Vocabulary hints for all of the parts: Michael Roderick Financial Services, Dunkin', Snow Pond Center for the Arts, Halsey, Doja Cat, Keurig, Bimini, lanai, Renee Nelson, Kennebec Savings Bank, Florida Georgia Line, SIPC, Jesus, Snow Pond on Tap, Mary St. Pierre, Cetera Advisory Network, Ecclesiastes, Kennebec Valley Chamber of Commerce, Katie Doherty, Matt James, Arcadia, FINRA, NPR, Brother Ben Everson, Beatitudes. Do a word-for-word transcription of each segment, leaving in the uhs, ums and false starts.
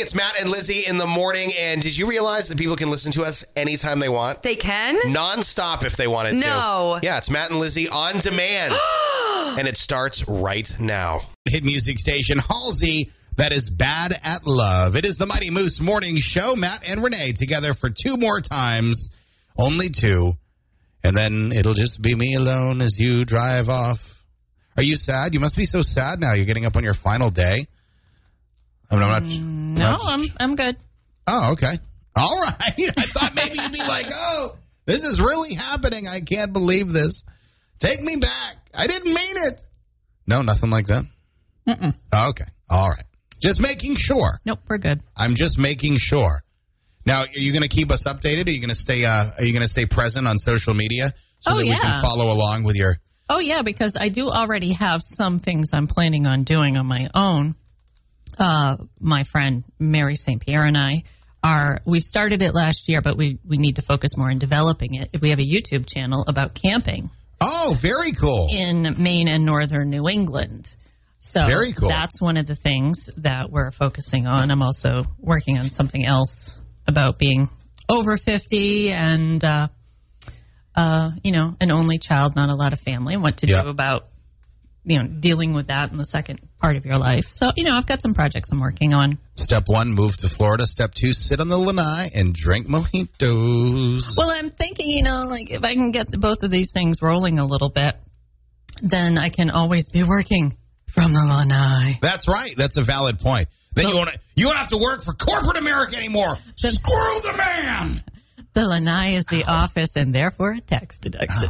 It's Matt and Lizzie in the morning. And did you realize that people can listen to us anytime they want? They can? Nonstop if they wanted no. to. No. Yeah, it's Matt and Lizzie on demand. And it starts right now. Hit music station, Halsey, that is Bad at Love. It is the Mighty Moose Morning Show. Matt and Renee together for two more times. Only two. And then it'll just be me alone as you drive off. Are you sad? You must be so sad now. You're getting up on your final day. I mean, I'm not. No, not, I'm I'm good. Oh, okay. All right. I thought maybe you'd be like, oh, this is really happening. I can't believe this. Take me back. I didn't mean it. No, nothing like that. Mm-mm. Okay. All right. Just making sure. Nope, we're good. I'm just making sure. Now, are you going to keep us updated? Are you going to stay? Uh, are you going to stay present on social media so oh, that yeah. we can follow along with your? Oh yeah, because I do already have some things I'm planning on doing on my own. Uh, my friend Mary Saint Pierre and I are. We've started it last year, but we we need to focus more on developing it. We have a YouTube channel about camping. Oh, very cool. In Maine and northern New England. So very cool. That's one of the things that we're focusing on. I'm also working on something else about being over fifty and, uh, uh, you know, an only child, not a lot of family, and what to yeah. do about, you know, dealing with that in the second part of your life. So, you know, I've got some projects I'm working on. Step one, move to Florida. Step two, sit on the lanai and drink mojitos. Well, I'm thinking, you know, like if I can get both of these things rolling a little bit, then I can always be working from the lanai. That's right. That's a valid point. Then you won't, you won't have to work for corporate America anymore. The, Screw the man. The lanai is the Ow. office and therefore a tax deduction.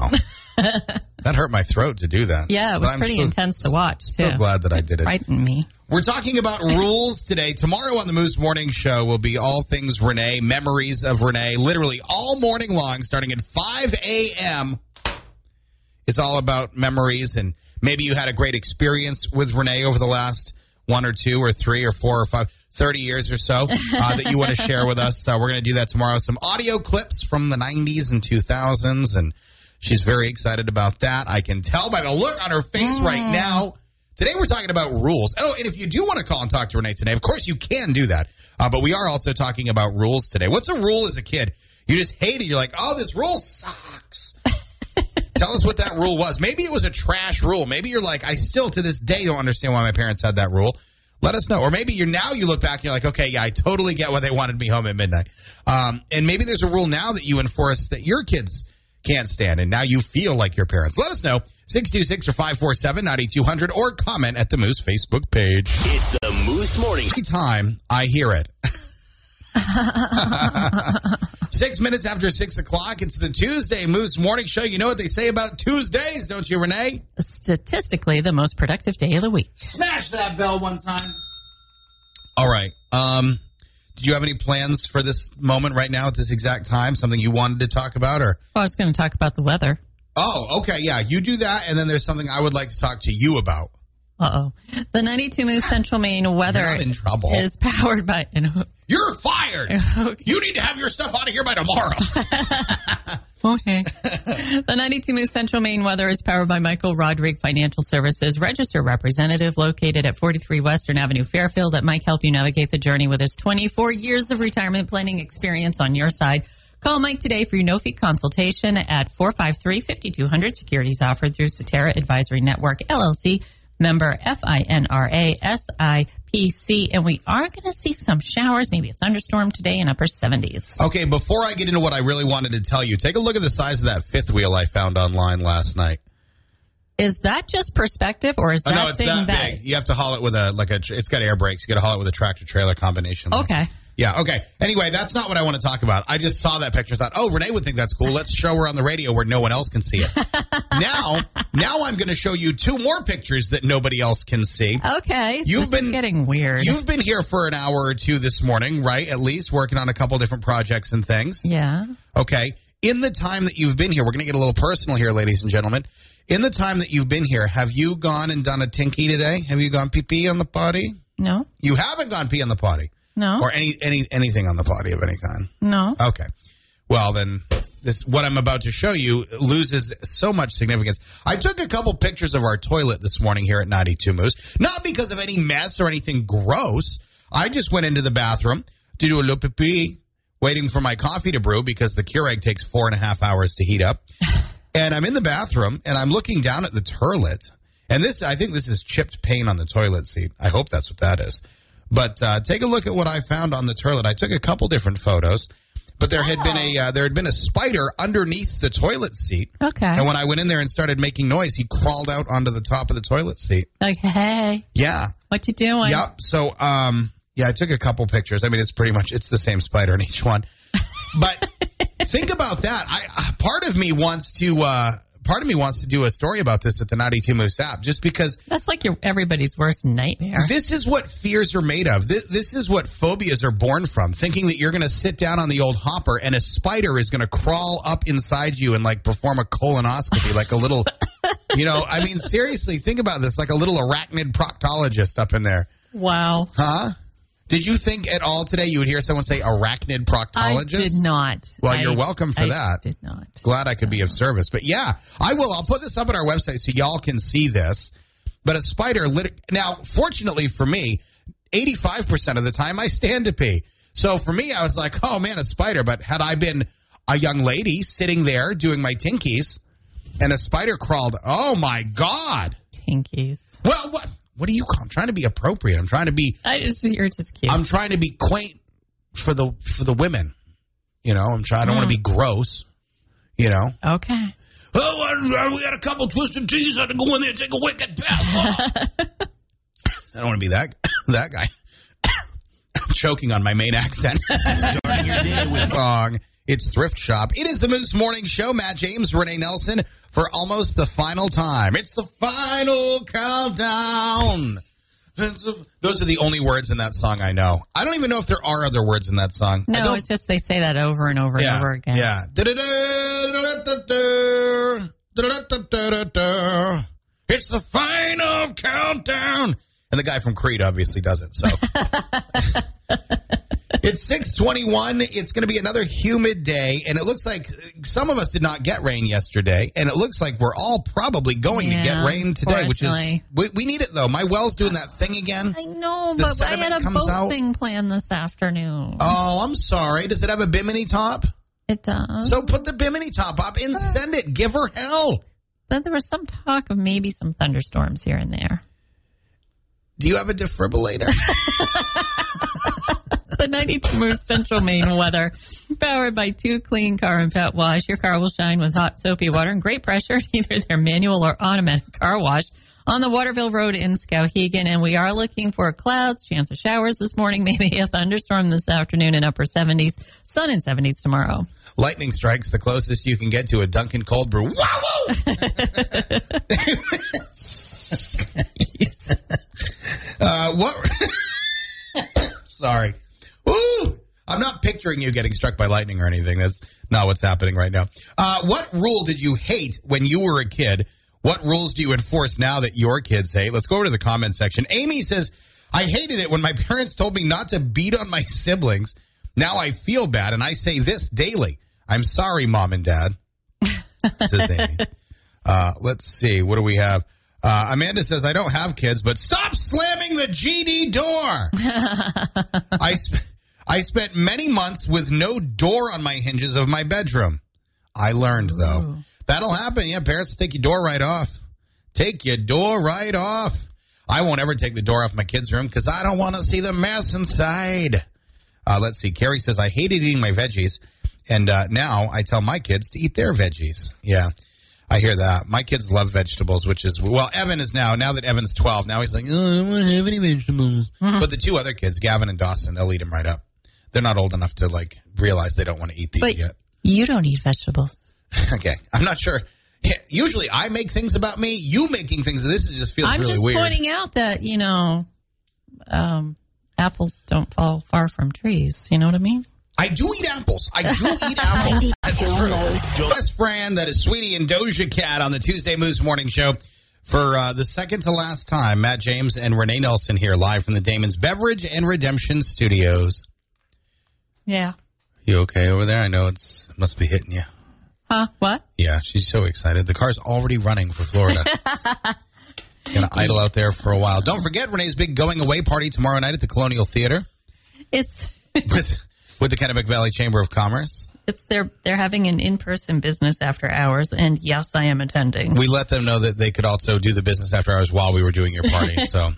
That hurt my throat to do that. Yeah, it was but pretty so, intense to watch, too. So glad that I did it. It frightened me. We're talking about rules today. Tomorrow on the Moose Morning Show will be all things Renee, memories of Renee, literally all morning long, starting at five a.m. It's all about memories, and maybe you had a great experience with Renee over the last one or two or three or four or five, thirty years or so uh, that you want to share with us. Uh, we're going to do that tomorrow. Some audio clips from the nineties and two thousands, and she's very excited about that. I can tell by the look on her face mm. right now. Today we're talking about rules. Oh, and if you do want to call and talk to Renee today, of course you can do that. Uh, but we are also talking about rules today. What's a rule as a kid? You just hate it. You're like, oh, this rule sucks. Tell us what that rule was. Maybe it was a trash rule. Maybe you're like, I still to this day don't understand why my parents had that rule. Let us know. Or maybe you're now you look back and you're like, okay, yeah, I totally get why they wanted me home at midnight. Um, and maybe there's a rule now that you enforce that your kids can't stand, and now you feel like your parents. Let us know. six two six or five four seven, nine two zero zero or comment at the Moose Facebook page. It's the Moose Morning. Every time I hear it. Six minutes after six o'clock, it's the Tuesday Moose Morning Show. You know what they say about Tuesdays, don't you, Renee? Statistically, the most productive day of the week. Smash that bell one time. All right. Um, did you have any plans for this moment right now at this exact time? Something you wanted to talk about? Or well, I was going to talk about the weather. Oh, okay. Yeah, you do that, and then there's something I would like to talk to you about. Uh-oh. The ninety-two Moose Central Maine weather in trouble. is powered by... You know, You're fired. Okay. You need to have your stuff out of here by tomorrow. Okay. The ninety-two Moose Central Maine weather is powered by Michael Roderick Financial Services, registered representative located at forty-three Western Avenue, Fairfield. Let Mike help you navigate the journey with his twenty-four years of retirement planning experience on your side. Call Mike today for your no-fee consultation at four five three, five two zero zero. Securities offered through Cetera Advisory Network, L L C, member FINRA, S I P C, and we are going to see some showers, maybe a thunderstorm today in upper seventies. Okay, before I get into what I really wanted to tell you, take a look at the size of that fifth wheel I found online last night. Is that just perspective, or is that oh, no, it's thing that, that big? You have to haul it with a like a. It's got air brakes. You got to haul it with a tractor trailer combination. Okay. Yeah. Okay. Anyway, that's not what I want to talk about. I just saw that picture, thought, oh, Renee would think that's cool. Let's show her on the radio where no one else can see it. now, now I'm going to show you two more pictures that nobody else can see. Okay. You've this been is getting weird. You've been here for an hour or two this morning, right? At least working on a couple different projects and things. Yeah. Okay. In the time that you've been here, we're going to get a little personal here, ladies and gentlemen. In the time that you've been here, have you gone and done a tinky today? Have you gone pee pee on the potty? No. You haven't gone pee on the potty. No. Or any, any anything on the potty of any kind? No. Okay. Well, then this what I'm about to show you loses so much significance. I took a couple pictures of our toilet this morning here at ninety-two Moose, not because of any mess or anything gross. I just went into the bathroom to do a little pee, waiting for my coffee to brew because the Keurig takes four and a half hours to heat up. And I'm in the bathroom, and I'm looking down at the toilet. And this, I think this is chipped paint on the toilet seat. I hope that's what that is. But uh, take a look at what I found on the toilet. I took a couple different photos, but there oh. had been a uh, there had been a spider underneath the toilet seat. Okay. And when I went in there and started making noise, he crawled out onto the top of the toilet seat. Like, hey. Yeah. What you doing? Yep. So, um, yeah, I took a couple pictures. I mean, it's pretty much, it's the same spider in each one. But think about that. I part of me wants to. Uh, Part of me wants to do a story about this at the Naughty Two Moose app, just because that's like your, everybody's worst nightmare. This is what fears are made of. This, this is what phobias are born from. Thinking that you're going to sit down on the old hopper and a spider is going to crawl up inside you and like perform a colonoscopy, like a little, you know, I mean, seriously, think about this, like a little arachnid proctologist up in there. Wow. Huh? Did you think at all today you would hear someone say arachnid proctologist? I did not. Well, I, you're welcome for I that. I did not. Glad I could so. be of service. But, yeah, I will. I'll put this up on our website so y'all can see this. But a spider lit- – now, fortunately for me, eighty-five percent of the time I stand to pee. So, for me, I was like, oh, man, a spider. But had I been a young lady sitting there doing my tinkies and a spider crawled, oh, my God. Tinkies. Well, what? What do you call? I'm trying to be appropriate. I'm trying to be. I just, you're just cute. I'm trying to be quaint for the for the women. You know, I'm trying. I don't mm. want to be gross. You know. Okay. Oh, we got a couple twisted tees. I had to go in there and take a wicked bath. I don't want to be that that guy. I'm choking on my main accent. Starting your day with wrong. It's Thrift Shop. It is the Moose Morning Show. Matt James, Renee Nelson. For almost the final time. It's the final countdown. Those are the only words in that song I know. I don't even know if there are other words in that song. No, it's just they say that over and over yeah, and over again. Yeah. It's the final countdown. And the guy from Creed obviously does it. So it's six twenty-one. It's going to be another humid day, and it looks like some of us did not get rain yesterday, and it looks like we're all probably going yeah, to get rain today, which is we, we need it though. My well's doing that thing again. I know, the but I had a boat out. thing planned this afternoon. Oh, I'm sorry. Does it have a bimini top? It does. So put the bimini top up and send it. Give her hell. But there was some talk of maybe some thunderstorms here and there. Do you have a defibrillator? The ninety-two Moose Central Maine weather, powered by Two Clean Car and Pet Wash. Your car will shine with hot, soapy water and great pressure in either their manual or automatic car wash on the Waterville Road in Skowhegan. And we are looking for clouds, chance of showers this morning, maybe a thunderstorm this afternoon in upper seventies, sun in seventies tomorrow. Lightning strikes the closest you can get to a Dunkin' Cold Brew. Wow! uh, what? Sorry. Ooh, I'm not picturing you getting struck by lightning or anything. That's not what's happening right now. Uh, what rule did you hate when you were a kid? What rules do you enforce now that your kids hate? Let's go over to the comment section. Amy says, I hated it when my parents told me not to beat on my siblings. Now I feel bad, and I say this daily. I'm sorry, Mom and Dad, says Amy. Uh, let's see. What do we have? Uh, Amanda says, I don't have kids, but stop slamming the G D door. I sp- I spent many months with no door on my hinges of my bedroom. I learned, though. Ooh. That'll happen. Yeah, parents will take your door right off. Take your door right off. I won't ever take the door off my kids' room because I don't want to see the mess inside. Uh, let's see. Carrie says, I hated eating my veggies, and uh, now I tell my kids to eat their veggies. Yeah. I hear that. My kids love vegetables, which is, well, Evan is now, now that Evan's twelve, now he's like, oh, I don't want to have any vegetables. Mm-hmm. But the two other kids, Gavin and Dawson, they'll eat them right up. They're not old enough to, like, realize they don't want to eat these but yet. You don't eat vegetables. Okay. I'm not sure. Usually I make things about me. You making things. This is just feels I'm really just weird. I'm just pointing out that, you know, um, apples don't fall far from trees. You know what I mean? I do eat apples. I do eat apples. That's true. Best friend, that is Sweetie and Doja Cat on the Tuesday Moose Morning Show. For uh, the second to last time, Matt James and Renee Nelson here live from the Damon's Beverage and Redemption Studios. Yeah. You okay over there? I know it's must be hitting you. Huh? What? Yeah, she's so excited. The car's already running for Florida. It's going to idle out there for a while. Don't forget Renee's big going away party tomorrow night at the Colonial Theater. It's with, with the Kennebec Valley Chamber of Commerce. It's their, they're having an in-person business after hours, and yes, I am attending. We let them know that they could also do the business after hours while we were doing your party. So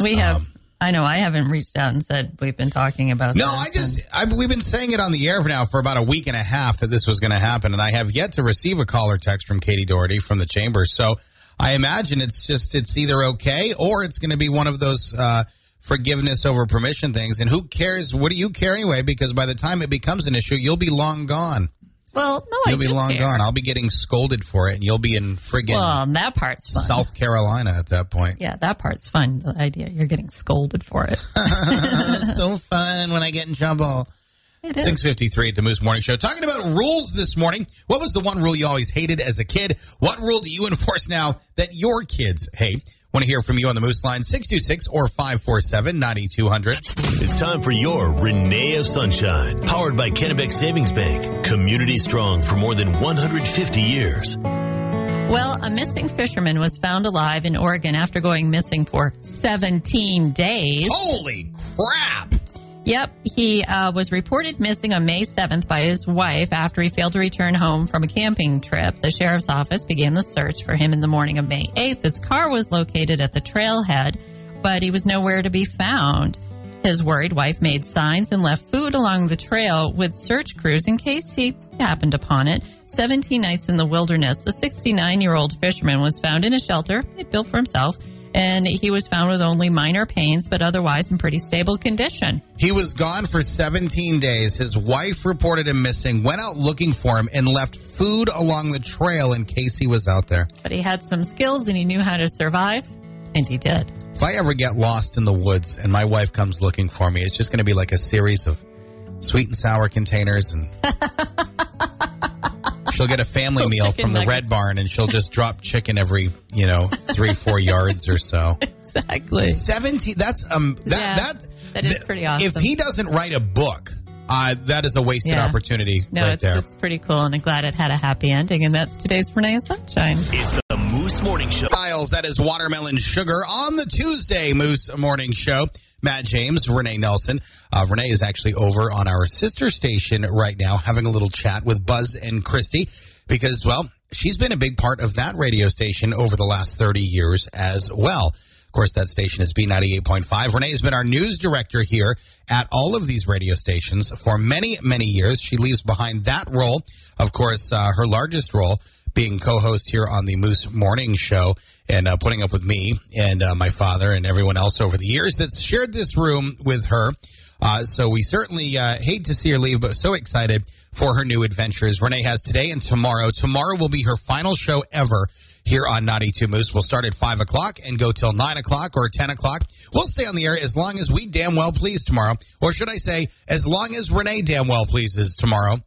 we have. Um, I know I haven't reached out and said we've been talking about no, this. No, I just I, we've been saying it on the air for now for about a week and a half that this was going to happen, and I have yet to receive a call or text from Katie Doherty from the chamber. So I imagine it's just it's either okay or it's going to be one of those uh, forgiveness over permission things. And who cares? What do you care anyway? Because by the time it becomes an issue, you'll be long gone. Well, no, you'll I You'll be long care. gone. I'll be getting scolded for it, and you'll be in friggin' well, that part's fun. South Carolina at that point. Yeah, that part's fun, the idea you're getting scolded for it. So fun when I get in trouble. It is. six fifty-three at the Moose Morning Show. Talking about rules this morning, what was the one rule you always hated as a kid? What rule do you enforce now that your kids hate? Want to hear from you on the Moose Line, six two six or five four seven, nine two zero zero. It's time for your Renee of Sunshine, powered by Kennebec Savings Bank, community strong for more than one hundred fifty years. Well, a missing fisherman was found alive in Oregon after going missing for seventeen days. Holy crap! Yep, he uh, was reported missing on May seventh by his wife after he failed to return home from a camping trip. The sheriff's office began the search for him in the morning of May eighth. His car was located at the trailhead, but he was nowhere to be found. His worried wife made signs and left food along the trail with search crews in case he happened upon it. seventeen nights in the wilderness, the sixty-nine-year-old fisherman was found in a shelter he'd built for himself. And he was found with only minor pains, but otherwise in pretty stable condition. He was gone for seventeen days. His wife reported him missing, went out looking for him, and left food along the trail in case he was out there. But he had some skills, and he knew how to survive, and he did. If I ever get lost in the woods and my wife comes looking for me, it's just going to be like a series of sweet and sour containers, and she'll get a family meal chicken from the nuggets. Red Barn, and she'll just drop chicken every, you know, three, four yards or so. Exactly. seventeen, that's, um, that, yeah, that, that is pretty awesome. If he doesn't write a book, uh, that is a wasted yeah. opportunity no, right it's, there. It's pretty cool, and I'm glad it had a happy ending, and that's today's Renee Sunshine. It's the Moose Morning Show. Styles, that is Watermelon Sugar on the Tuesday Moose Morning Show. Matt James, Renee Nelson. Uh, Renee is actually over on our sister station right now having a little chat with Buzz and Christy because, well, she's been a big part of that radio station over the last thirty years as well. Of course, that station is B ninety-eight point five. Renee has been our news director here at all of these radio stations for many, many years. She leaves behind that role, of course, uh, her largest role being co-host here on the Moose Morning Show and uh, putting up with me and uh, my father and everyone else over the years that's shared this room with her. Uh, so we certainly uh, hate to see her leave, but so excited for her new adventures. Renee has today and tomorrow. Tomorrow will be her final show ever here on ninety-two Moose. We'll start at five o'clock and go till nine o'clock or ten o'clock. We'll stay on the air as long as we damn well please tomorrow. Or should I say, as long as Renee damn well pleases tomorrow.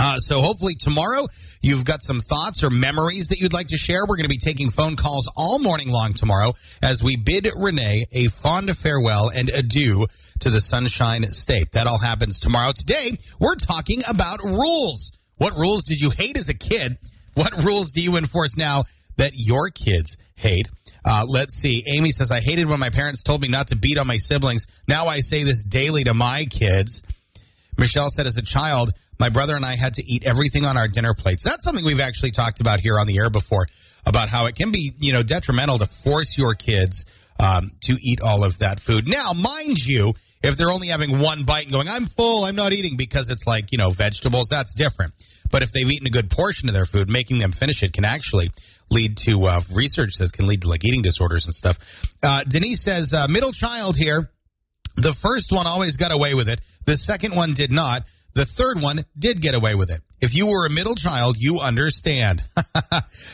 Uh, so hopefully tomorrow you've got some thoughts or memories that you'd like to share. We're going to be taking phone calls all morning long tomorrow as we bid Renee a fond farewell and adieu to the Sunshine State. That all happens tomorrow. Today, we're talking about rules. What rules did you hate as a kid? What rules do you enforce now that your kids hate? Uh, let's see. Amy says, I hated when my parents told me not to beat on my siblings. Now I say this daily to my kids. Michelle said, as a child, my brother and I had to eat everything on our dinner plates. That's something we've actually talked about here on the air before, about how it can be, you know, detrimental to force your kids um, to eat all of that food. Now, mind you, if they're only having one bite and going, I'm full, I'm not eating, because it's like, you know, vegetables, that's different. But if they've eaten a good portion of their food, making them finish it can actually lead to, uh, research says can lead to, like, eating disorders and stuff. Uh, Denise says, uh, middle child here, the first one always got away with it. The second one did not. The third one did get away with it. If you were a middle child, you understand.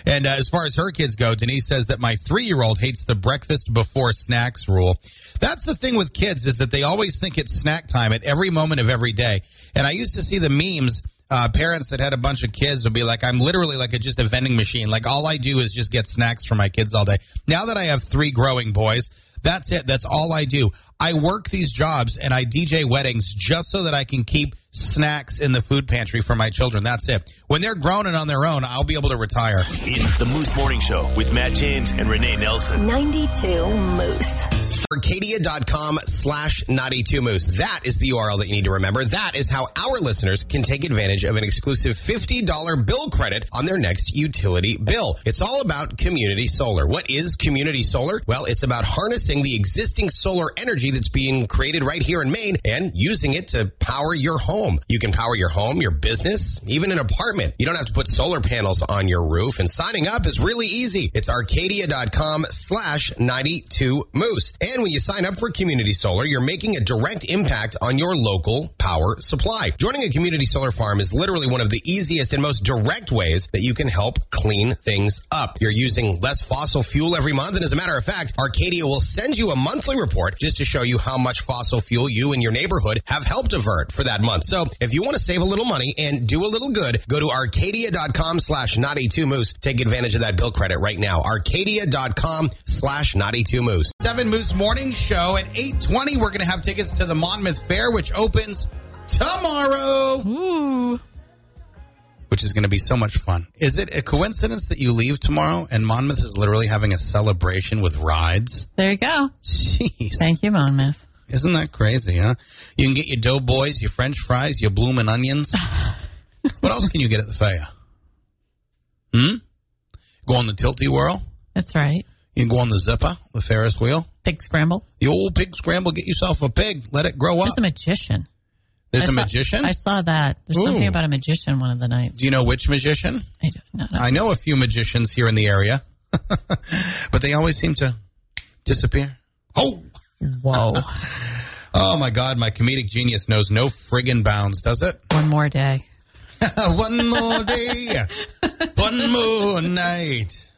And uh, as far as her kids go, Denise says that my three-year-old hates the breakfast before snacks rule. That's the thing with kids is that they always think it's snack time at every moment of every day. And I used to see the memes, uh, parents that had a bunch of kids would be like, I'm literally like a, just a vending machine. Like all I do is just get snacks for my kids all day. Now that I have three growing boys, that's it. That's all I do. I work these jobs and I D J weddings just so that I can keep snacks in the food pantry for my children. That's it. When they're grown and on their own, I'll be able to retire. It's the Moose Morning Show with Matt James and Renee Nelson. ninety-two Moose. Arcadia.com slash ninety-two Moose. That is the U R L that you need to remember. That is how our listeners can take advantage of an exclusive fifty dollars bill credit on their next utility bill. It's all about community solar. What is community solar? Well, it's about harnessing the existing solar energy that's being created right here in Maine and using it to power your home. You can power your home, your business, even an apartment. You don't have to put solar panels on your roof, and signing up is really easy. It's arcadia.com slash 92moose. And when you sign up for community solar, you're making a direct impact on your local power supply. Joining a community solar farm is literally one of the easiest and most direct ways that you can help clean things up. You're using less fossil fuel every month, and as a matter of fact, Arcadia will send you a monthly report just to show you how much fossil fuel you and your neighborhood have helped avert for that month. So if you want to save a little money and do a little good, go to arcadia.com slash 92moose. Take advantage of that bill credit right now. Arcadia.com slash 92moose. Seven Moose Morning Show at eight twenty. We're going to have tickets to the Monmouth Fair, which opens tomorrow. Ooh. Which is going to be so much fun. Is it a coincidence that you leave tomorrow and Monmouth is literally having a celebration with rides? There you go. Jeez. Thank you, Monmouth. Isn't that crazy, huh? You can get your doughboys, your french fries, your bloomin' onions. What else can you get at the fair? Hmm? Go on the tilty whirl. That's right. You can go on the zipper, the Ferris wheel. Pig scramble. The old pig scramble. Get yourself a pig. Let it grow up. There's a magician. There's I a saw, magician? I saw that. There's Ooh. something about a magician one of the nights. Do you know which magician? I don't know. I know a few magicians here in the area, but they always seem to disappear. Oh! Whoa. Oh, my God. My comedic genius knows no friggin' bounds, does it? One more day. One more day. One more night.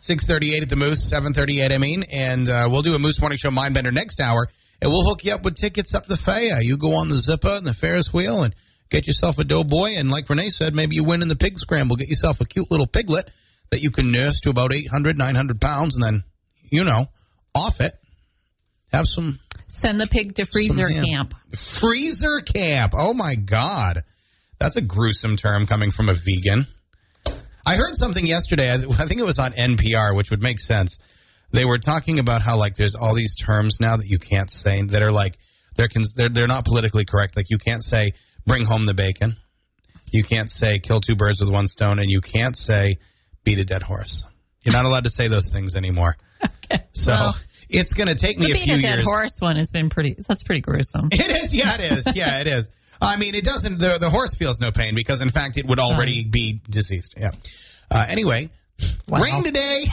six thirty-eight at the Moose, seven thirty-eight, I mean. And uh, we'll do a Moose Morning Show Mindbender next hour. And we'll hook you up with tickets up the fair. You go on the zipper and the Ferris wheel and get yourself a doughboy. And like Renee said, maybe you win in the pig scramble. Get yourself a cute little piglet that you can nurse to about eight hundred, nine hundred pounds. And then, you know, off it. Have some. Send the pig to freezer some, yeah. camp. Freezer camp. Oh, my God. That's a gruesome term coming from a vegan. I heard something yesterday. I think it was on N P R, which would make sense. They were talking about how, like, there's all these terms now that you can't say that are, like, they're they're, they're not politically correct. Like, you can't say, bring home the bacon. You can't say, kill two birds with one stone. And you can't say, beat a dead horse. You're not allowed to say those things anymore. Okay. So well, it's going to take me a few years. The beat a dead horse one has been pretty, that's pretty gruesome. It is. Yeah, it is. Yeah, it is. I mean, it doesn't, the, the horse feels no pain because, in fact, it would already um, be deceased. Yeah. Uh, anyway, wow. Rain today.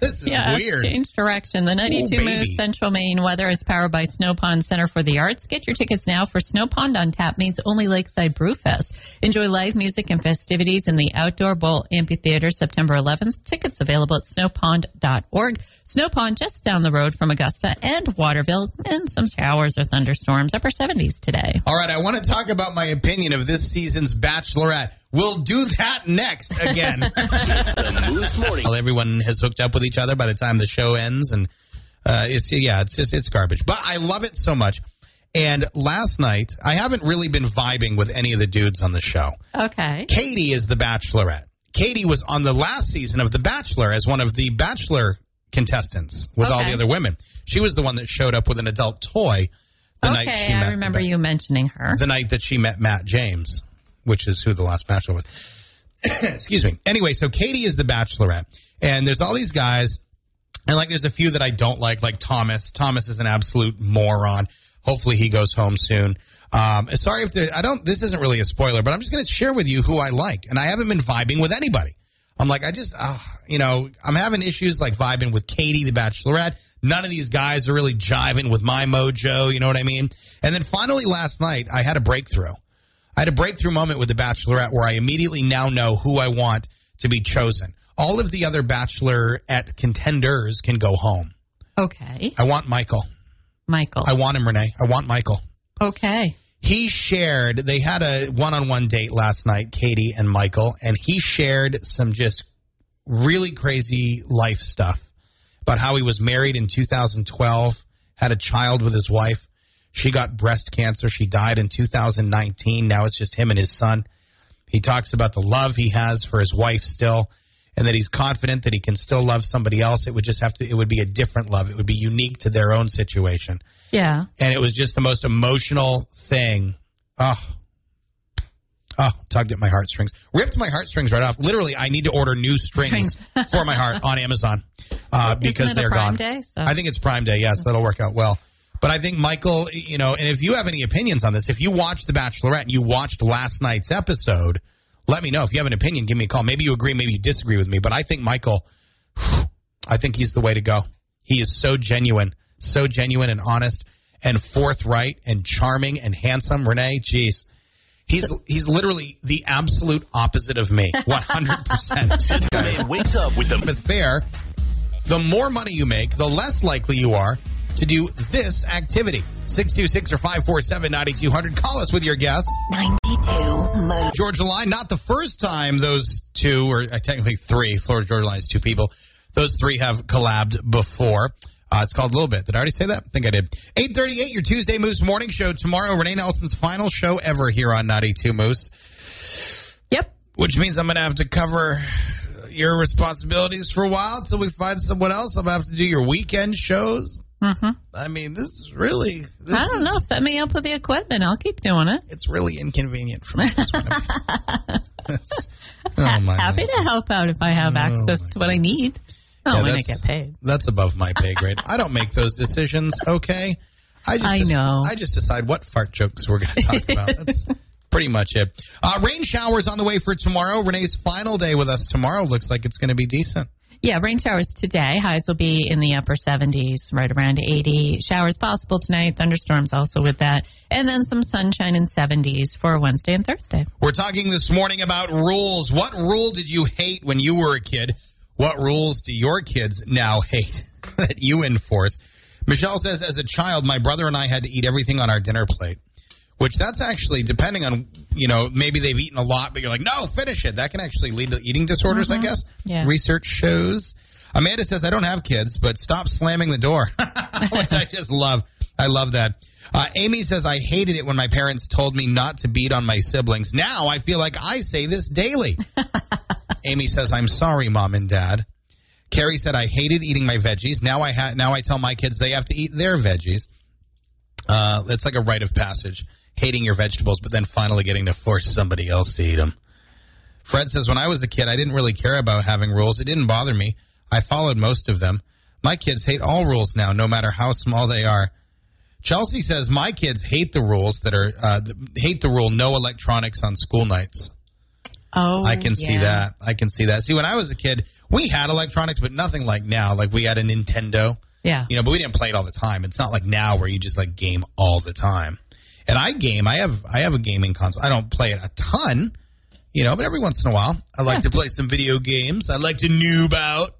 This is yeah, weird. Change direction. The ninety-two oh, Moose Central Maine weather is powered by Snow Pond Center for the Arts. Get your tickets now for Snow Pond on Tap, Maine's only lakeside brewfest. Enjoy live music and festivities in the Outdoor Bowl Amphitheater September eleventh. Tickets available at snow pond dot org. Snow Pond just down the road from Augusta and Waterville, and some showers or thunderstorms. Upper seventies today. All right, I want to talk about my opinion of this season's Bachelorette. We'll do that next again. Moose Morning. Well, everyone has hooked up with each other by the time the show ends, and uh, it's yeah, it's just it's garbage. But I love it so much. And last night, I haven't really been vibing with any of the dudes on the show. Okay. Katie is the Bachelorette. Katie was on the last season of The Bachelor as one of the Bachelor contestants with okay. all the other women. She was the one that showed up with an adult toy the okay, night she met. I remember you mentioning her. The night that she met Matt James, which is who the last Bachelor was. Excuse me. Anyway, so Katie is the Bachelorette. And there's all these guys. And, like, there's a few that I don't like, like Thomas. Thomas is an absolute moron. Hopefully he goes home soon. Um, sorry if there, I don't, this isn't really a spoiler, but I'm just going to share with you who I like. And I haven't been vibing with anybody. I'm like, I just, uh, you know, I'm having issues like vibing with Katie, the Bachelorette. None of these guys are really jiving with my mojo. You know what I mean? And then finally last night, I had a breakthrough. I had a breakthrough moment with The Bachelorette where I immediately now know who I want to be chosen. All of the other Bachelorette contenders can go home. Okay. I want Michael. Michael. I want him, Renee. I want Michael. Okay. He shared, they had a one-on-one date last night, Katie and Michael, and he shared some just really crazy life stuff about how he was married in two thousand twelve had a child with his wife. She got breast cancer. She died in two thousand nineteen. Now it's just him and his son. He talks about the love he has for his wife still, and that he's confident that he can still love somebody else. It would just have to, it would be a different love. It would be unique to their own situation. Yeah. And it was just the most emotional thing. Oh, oh, tugged at my heartstrings. Ripped my heartstrings right off. Literally, I need to order new strings for my heart on Amazon uh, because they're gone. Day, so. I think it's Prime Day. Yes, that'll work out well. But I think, Michael, you know, and if you have any opinions on this, if you watched The Bachelorette and you watched last night's episode, let me know. If you have an opinion, give me a call. Maybe you agree, maybe you disagree with me. But I think Michael, I think he's the way to go. He is so genuine, so genuine and honest and forthright and charming and handsome. Renee, geez. He's he's literally the absolute opposite of me, one hundred percent. This man wakes up with them. But fair, the more money you make, the less likely you are to do this activity. six two six or five four seven, nine two hundred. Call us with your guess. ninety-two. Georgia Line, not the first time those two, or technically three, Florida Georgia Line is two people. Those three have collabed before. Uh, it's called A Little Bit. Did I already say that? I think I did. eight thirty-eight, your Tuesday Moose morning show. Tomorrow, Renee Nelson's final show ever here on ninety-two Moose. Yep. Which means I'm going to have to cover your responsibilities for a while until we find someone else. I'm going to have to do your weekend shows. Mm-hmm. I mean, this is really... This I don't is, know. Set me up with the equipment. I'll keep doing it. It's really inconvenient for me. This one. oh my Happy God. To help out if I have oh access to what I need. Oh, yeah, when I get paid. That's above my pay grade. I don't make those decisions, okay? I, just I dec- know. I just decide what fart jokes we're going to talk about. That's pretty much it. Uh, rain showers on the way for tomorrow. Renee's final day with us tomorrow looks like it's going to be decent. Yeah, rain showers today. Highs will be in the upper seventies, right around eighty. Showers possible tonight. Thunderstorms also with that. And then some sunshine in seventies for Wednesday and Thursday. We're talking this morning about rules. What rule did you hate when you were a kid? What rules do your kids now hate that you enforce? Michelle says, as a child, my brother and I had to eat everything on our dinner plate, which that's actually depending on, you know, maybe they've eaten a lot, but you're like, no, finish it. That can actually lead to eating disorders, mm-hmm. I guess. Yeah. Research shows. Amanda says, I don't have kids, but stop slamming the door, which I just love. I love that. Uh, Amy says, I hated it when my parents told me not to beat on my siblings. Now I feel like I say this daily. Amy says, I'm sorry, Mom and Dad. Carrie said, I hated eating my veggies. Now I ha- now I tell my kids they have to eat their veggies. Uh, it's like a rite of passage, hating your vegetables, but then finally getting to force somebody else to eat them. Fred says, when I was a kid, I didn't really care about having rules. It didn't bother me. I followed most of them. My kids hate all rules now, no matter how small they are. Chelsea says, my kids hate the rules that are uh, hate the rule, no electronics on school nights. Oh, I can yeah. see that. I can see that. See, when I was a kid, we had electronics, but nothing like now. Like, we had a Nintendo. Yeah. You know, but we didn't play it all the time. It's not like now where you just, like, game all the time. And I game. I have I have a gaming console. I don't play it a ton, you know, but every once in a while, I like yeah. to play some video games. I like to noob out.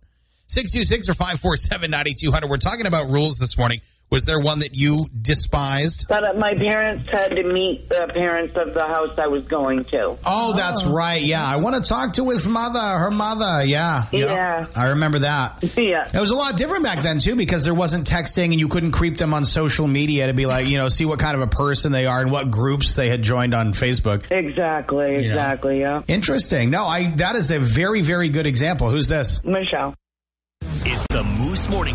six two six or five four seven, nine two hundred. We're talking about rules this morning. Was there one that you despised? But my parents had to meet the parents of the house I was going to. Oh, that's oh. right. Yeah. I want to talk to his mother, her mother. Yeah. Yeah. yeah. I remember that. Yeah. It was a lot different back then, too, because there wasn't texting and you couldn't creep them on social media to be like, you know, see what kind of a person they are and what groups they had joined on Facebook. Exactly. You exactly. know? Yeah. Interesting. No, I. that is a very, very good example. Who's this? Michelle. It's the Moose Morning.